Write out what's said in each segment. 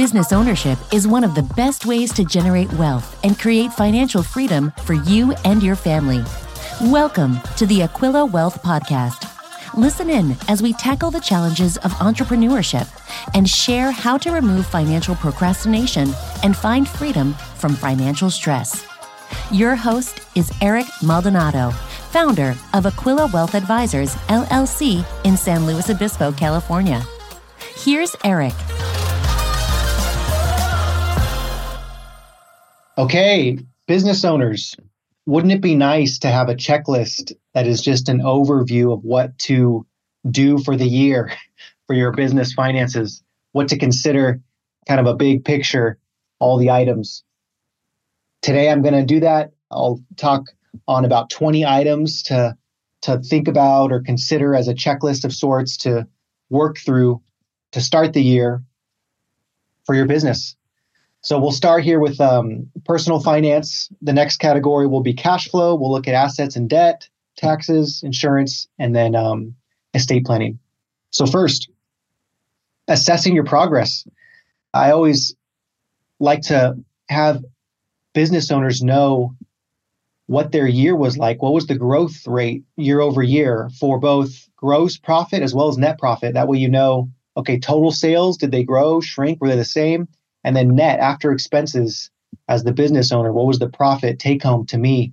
business ownership is one of the best ways to generate wealth and create financial freedom for you and your family. Welcome to the Aquila Wealth Podcast. Listen in as we tackle the challenges of entrepreneurship and share how to remove financial procrastination and find freedom from financial stress. Your host is Eric Maldonado, founder of Aquila Wealth Advisors, LLC in San Luis Obispo, California. Here's Eric. Okay, business owners, wouldn't it be nice to have a checklist that is just an overview of what to do for the year for your business finances, what to consider, kind of a big picture, all the items? Today, I'm going to do that. I'll talk on about 20 items to think about or consider as a checklist of sorts to work through to start the year for your business. So we'll start here with personal finance. The next category will be cash flow. We'll look at assets and debt, taxes, insurance, and then estate planning. So first, assessing your progress. I always like to have business owners know what their year was like. What was the growth rate year over year for both gross profit as well as net profit? That way you know, okay, total sales, did they grow, shrink, were they the same? And then net after expenses as the business owner, what was the profit take home to me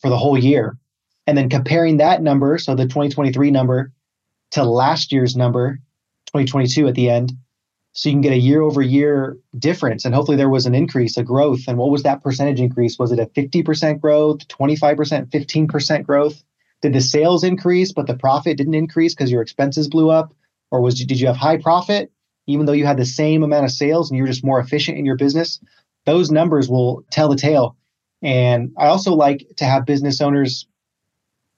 for the whole year? And then comparing that number, so the 2023 number, to last year's number, 2022 at the end, so you can get a year over year difference. And hopefully there was an increase, a growth. And what was that percentage increase? Was it a 50% growth, 25%, 15% growth? Did the sales increase, but the profit didn't increase because your expenses blew up? Or did you have high profit, even though you had the same amount of sales and you were just more efficient in your business? Those numbers will tell the tale. And I also like to have business owners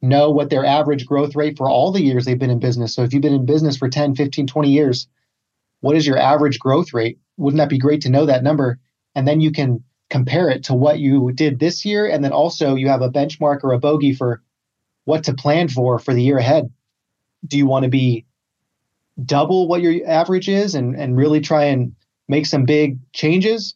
know what their average growth rate for all the years they've been in business. So if you've been in business for 10, 15, 20 years, what is your average growth rate? Wouldn't that be great to know that number? And then you can compare it to what you did this year. And then also you have a benchmark or a bogey for what to plan for the year ahead. Do you want to be double what your average is and really try and make some big changes?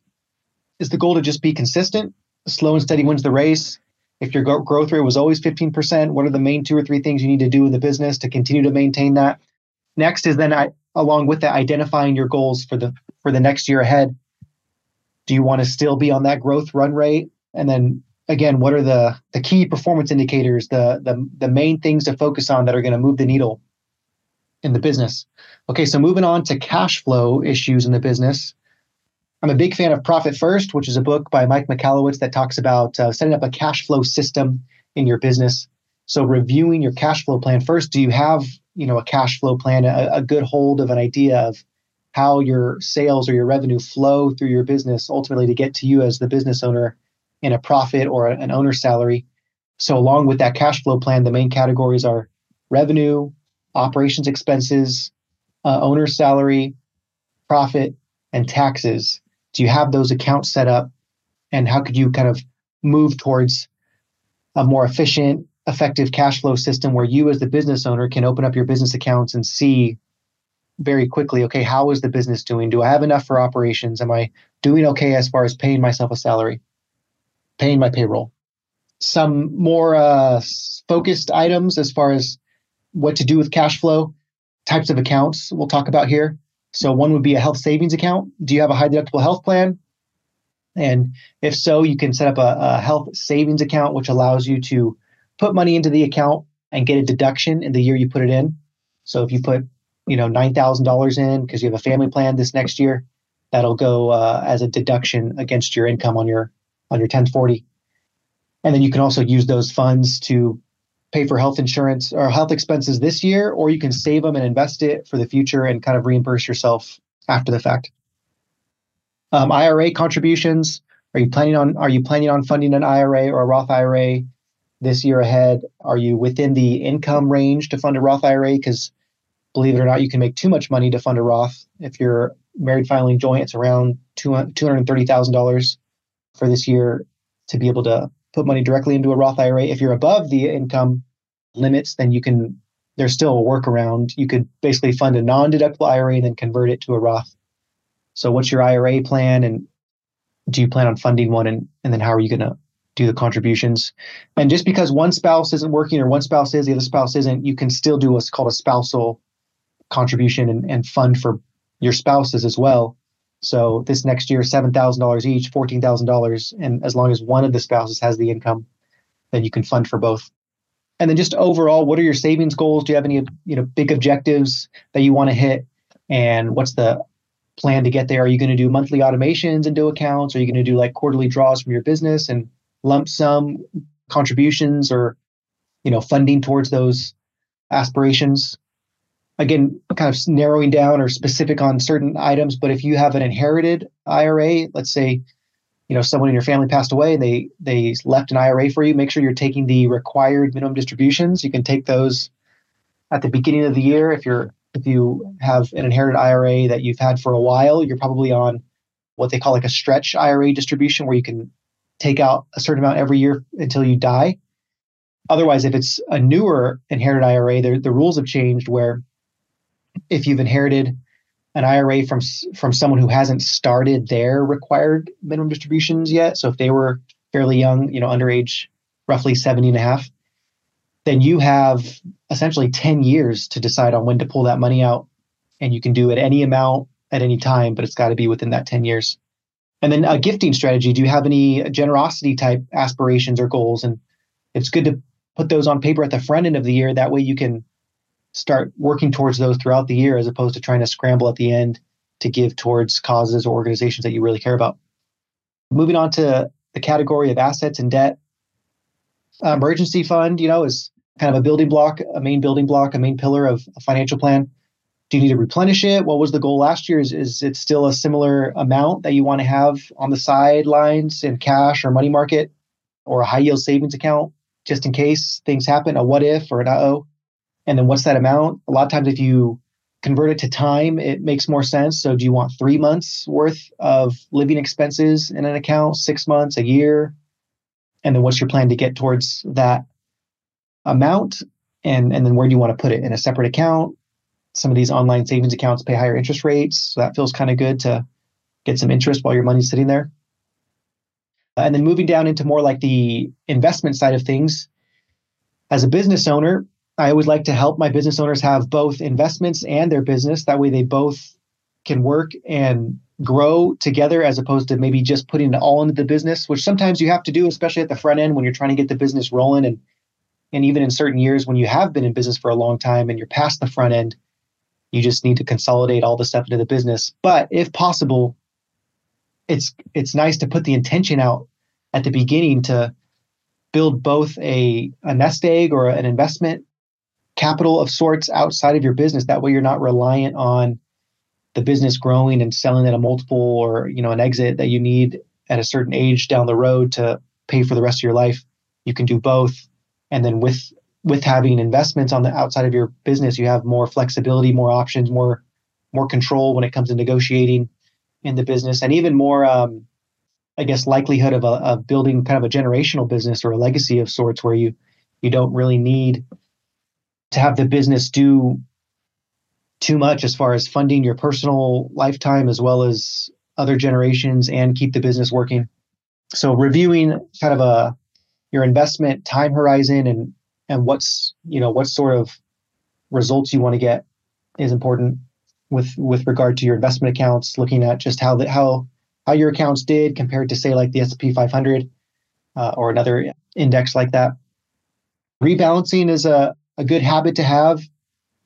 Is the goal to just be consistent? Slow and steady wins the race. If your growth rate was always 15%, what are the main two or three things you need to do in the business to continue to maintain that? Next is then, along with that, identifying your goals for the next year ahead. Do you want to still be on that growth run rate? And then again, what are the key performance indicators, the main things to focus on that are going to move the needle in the business? Okay, so moving on to cash flow issues in the business. I'm a big fan of Profit First, which is a book by Mike Michalowicz that talks about setting up a cash flow system in your business. So reviewing your cash flow plan first. Do you have, a cash flow plan, a good hold of an idea of how your sales or your revenue flow through your business ultimately to get to you as the business owner in a profit or an owner's salary? So along with that cash flow plan, the main categories are revenue, operations expenses, owner's salary, profit, and taxes. Do you have those accounts set up? And how could you kind of move towards a more efficient, effective cash flow system where you as the business owner can open up your business accounts and see very quickly, okay, how is the business doing? Do I have enough for operations? Am I doing okay as far as paying myself a salary, paying my payroll? Some more focused items as far as what to do with cash flow, types of accounts we'll talk about here. So one would be a health savings account. Do you have a high deductible health plan? And if so, you can set up a health savings account, which allows you to put money into the account and get a deduction in the year you put it in. So if you put, $9,000 in because you have a family plan this next year, that'll go as a deduction against your income on your 1040. And then you can also use those funds to pay for health insurance or health expenses this year, or you can save them and invest it for the future and kind of reimburse yourself after the fact. IRA contributions. Are you planning on funding an IRA or a Roth IRA this year ahead? Are you within the income range to fund a Roth IRA? Because believe it or not, you can make too much money to fund a Roth. If you're married filing joint, it's around $230,000 for this year to be able to put money directly into a Roth IRA. If you're above the income limits, then there's still a workaround. You could basically fund a non-deductible IRA and then convert it to a Roth. So what's your IRA plan, and do you plan on funding one, and then how are you going to do the contributions? And just because one spouse isn't working or one spouse is, the other spouse isn't, you can still do what's called a spousal contribution and fund for your spouses as well. So this next year, $7,000 each, $14,000. And as long as one of the spouses has the income, then you can fund for both. And then just overall, what are your savings goals? Do you have any, big objectives that you want to hit? And what's the plan to get there? Are you going to do monthly automations into accounts? Are you going to do like quarterly draws from your business and lump sum contributions, or, funding towards those aspirations? Again, kind of narrowing down or specific on certain items. But if you have an inherited IRA, let's say, someone in your family passed away and they left an IRA for you, make sure you're taking the required minimum distributions. You can take those at the beginning of the year. If you have an inherited IRA that you've had for a while, you're probably on what they call like a stretch IRA distribution, where you can take out a certain amount every year until you die. Otherwise, if it's a newer inherited IRA, the rules have changed where if you've inherited an IRA from someone who hasn't started their required minimum distributions yet, so if they were fairly young, under age roughly 70 and a half, then you have essentially 10 years to decide on when to pull that money out. And you can do it any amount at any time, but it's got to be within that 10 years. And then a gifting strategy. Do you have any generosity type aspirations or goals? And it's good to put those on paper at the front end of the year. That way you can start working towards those throughout the year, as opposed to trying to scramble at the end to give towards causes or organizations that you really care about. Moving on to the category of assets and debt. Emergency fund, is kind of a building block, a main pillar of a financial plan. Do you need to replenish it? What was the goal last year? Is it still a similar amount that you want to have on the sidelines in cash or money market or a high yield savings account, just in case things happen, a what if or an uh-oh? And then what's that amount? A lot of times if you convert it to time, it makes more sense. So do you want 3 months worth of living expenses in an account, 6 months, a year? And then what's your plan to get towards that amount? And then where do you want to put it? In a separate account? Some of these online savings accounts pay higher interest rates. So that feels kind of good to get some interest while your money's sitting there. And then moving down into more like the investment side of things. As a business owner, I always like to help my business owners have both investments and their business. That way they both can work and grow together, as opposed to maybe just putting it all into the business, which sometimes you have to do, especially at the front end when you're trying to get the business rolling. And even in certain years when you have been in business for a long time and you're past the front end, you just need to consolidate all the stuff into the business. But if possible, it's nice to put the intention out at the beginning to build both a nest egg or an investment capital of sorts outside of your business. That way you're not reliant on the business growing and selling at a multiple or, an exit that you need at a certain age down the road to pay for the rest of your life. You can do both. And then with having investments on the outside of your business, you have more flexibility, more options, more control when it comes to negotiating in the business, and even more, likelihood of building kind of a generational business or a legacy of sorts, where you don't really need to have the business do too much as far as funding your personal lifetime as well as other generations, and keep the business working. So reviewing kind of your investment time horizon and what's, what sort of results you want to get is important with regard to your investment accounts, looking at just how your accounts did compared to, say, like the S&P 500 or another index like that. Rebalancing is a good habit to have,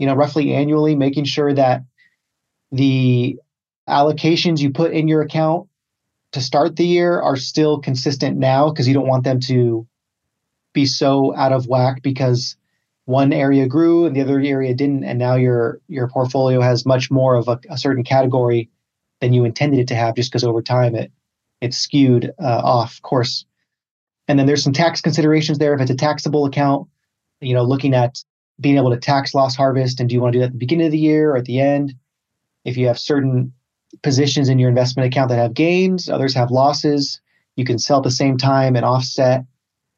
roughly annually, making sure that the allocations you put in your account to start the year are still consistent now, because you don't want them to be so out of whack because one area grew and the other area didn't. And now your portfolio has much more of a certain category than you intended it to have, just because over time it's skewed off course. And then there's some tax considerations there. If it's a taxable account, looking at being able to tax loss harvest, and do you want to do that at the beginning of the year or at the end? If you have certain positions in your investment account that have gains, others have losses, you can sell at the same time and offset,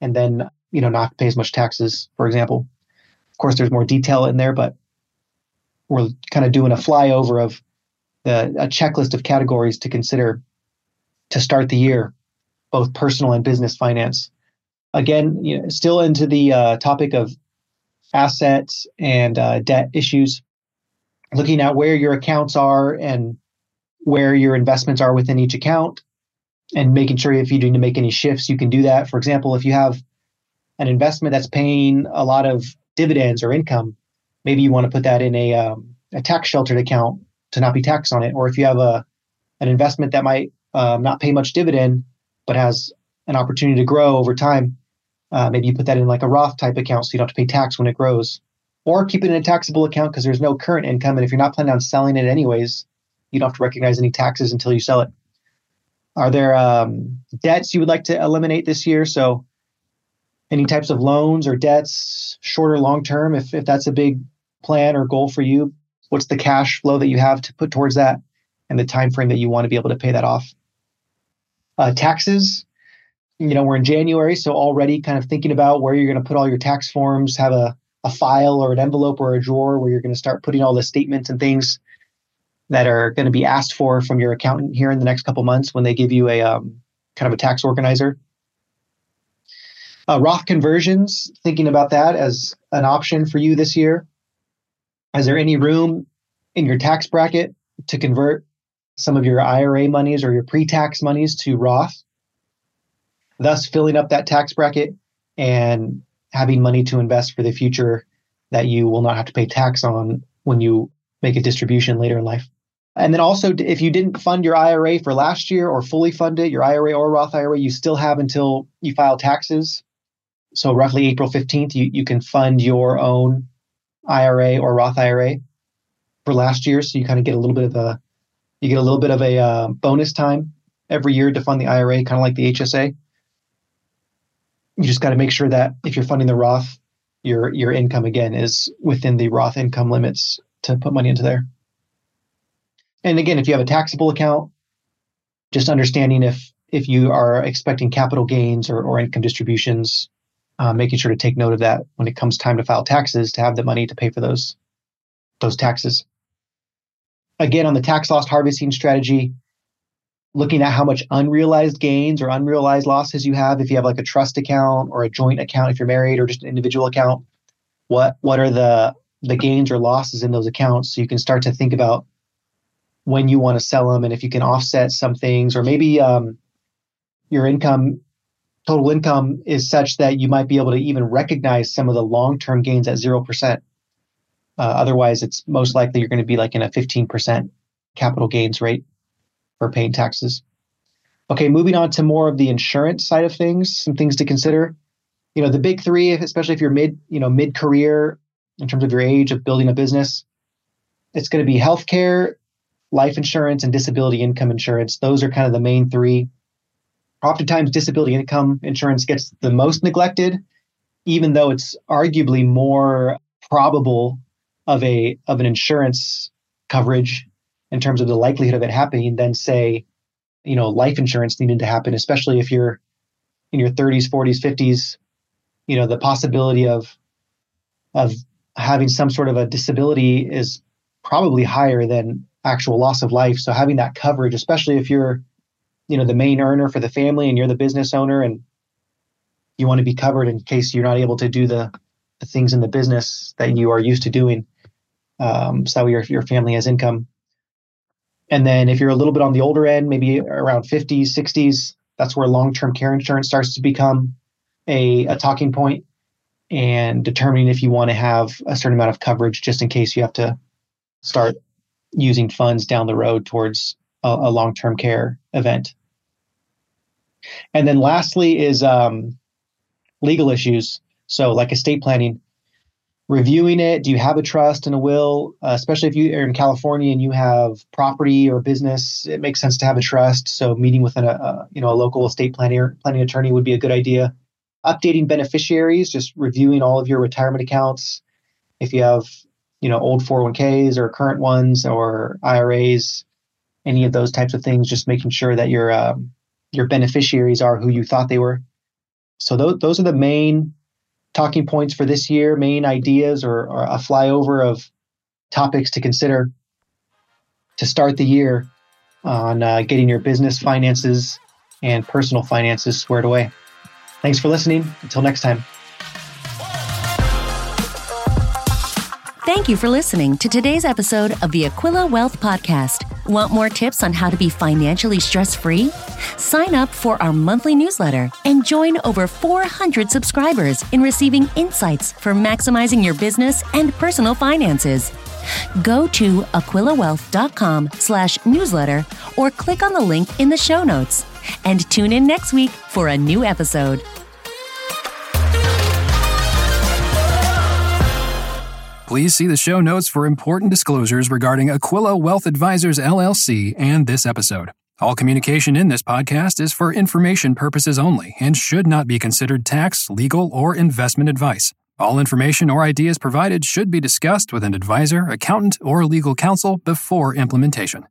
and then not pay as much taxes, for example. Of course, there's more detail in there, but we're kind of doing a flyover of a checklist of categories to consider to start the year, both personal and business finance. Again, you know, still into the topic of assets and debt issues, looking at where your accounts are and where your investments are within each account, and making sure if you need to make any shifts, you can do that. For example, if you have an investment that's paying a lot of dividends or income, maybe you want to put that in a tax sheltered account to not be taxed on it. Or if you have an investment that might not pay much dividend, but has an opportunity to grow over time, maybe you put that in like a Roth type account so you don't have to pay tax when it grows. Or keep it in a taxable account because there's no current income. And if you're not planning on selling it anyways, you don't have to recognize any taxes until you sell it. Are there debts you would like to eliminate this year? So any types of loans or debts, short or long term, if that's a big plan or goal for you, what's the cash flow that you have to put towards that and the time frame that you want to be able to pay that off? Taxes, you know, we're in January, so already kind of thinking about where you're going to put all your tax forms, have a file or an envelope or a drawer where you're going to start putting all the statements and things that are going to be asked for from your accountant here in the next couple months when they give you a kind of a tax organizer. Roth conversions, thinking about that as an option for you this year. Is there any room in your tax bracket to convert some of your IRA monies or your pre-tax monies to Roth, thus filling up that tax bracket and having money to invest for the future that you will not have to pay tax on when you make a distribution later in life? And then also, if you didn't fund your IRA for last year or fully fund it, your IRA or Roth IRA, you still have until you file taxes. So roughly April 15th, you can fund your own IRA or Roth IRA for last year. So you kind of get a little bit of a bonus time every year to fund the IRA, kind of like the HSA. You just got to make sure that if you're funding the Roth, your income again is within the Roth income limits to put money into there. And again, if you have a taxable account, just understanding if you are expecting capital gains or income distributions, making sure to take note of that when it comes time to file taxes, to have the money to pay for those taxes. Again, on the tax loss harvesting strategy, looking at how much unrealized gains or unrealized losses you have, if you have like a trust account or a joint account, if you're married, or just an individual account, what are the gains or losses in those accounts? So you can start to think about when you want to sell them and if you can offset some things, or maybe your income, total income is such that you might be able to even recognize some of the long-term gains at 0%. Otherwise, it's most likely you're going to be like in a 15% capital gains rate for paying taxes. Okay, moving on to more of the insurance side of things, some things to consider. You know, the big three, especially if you're mid-career in terms of your age of building a business, it's going to be healthcare, life insurance, and disability income insurance. Those are kind of the main three. Oftentimes, disability income insurance gets the most neglected, even though it's arguably more probable of an insurance coverage in terms of the likelihood of it happening than, say, you know, life insurance needing to happen, especially if you're in your 30s, 40s, 50s. You know, the possibility of having some sort of a disability is probably higher than actual loss of life. So having that coverage, especially if you're, you know, the main earner for the family and you're the business owner and you want to be covered in case you're not able to do the things in the business that you are used to doing, so that your family has income. And then if you're a little bit on the older end, maybe around 50s, 60s, that's where long-term care insurance starts to become a talking point, and determining if you want to have a certain amount of coverage just in case you have to start using funds down the road towards a long-term care event. And then lastly is legal issues. So like estate planning, reviewing it. Do you have a trust and a will? Especially if you are in California and you have property or business, it makes sense to have a trust. So meeting with a local estate planning attorney would be a good idea. Updating beneficiaries, just reviewing all of your retirement accounts. If you have, you know, old 401ks or current ones or IRAs, any of those types of things, just making sure that your beneficiaries are who you thought they were. So those are the main talking points for this year, main ideas or a flyover of topics to consider. to start the year on getting your business finances and personal finances squared away. Thanks for listening. Until next time. Thank you for listening to today's episode of the Aquila Wealth Podcast. Want more tips on how to be financially stress-free? Sign up for our monthly newsletter and join over 400 subscribers in receiving insights for maximizing your business and personal finances. Go to aquilawealth.com/newsletter or click on the link in the show notes and tune in next week for a new episode. Please see the show notes for important disclosures regarding Aquila Wealth Advisors, LLC, and this episode. All communication in this podcast is for information purposes only and should not be considered tax, legal, or investment advice. All information or ideas provided should be discussed with an advisor, accountant, or legal counsel before implementation.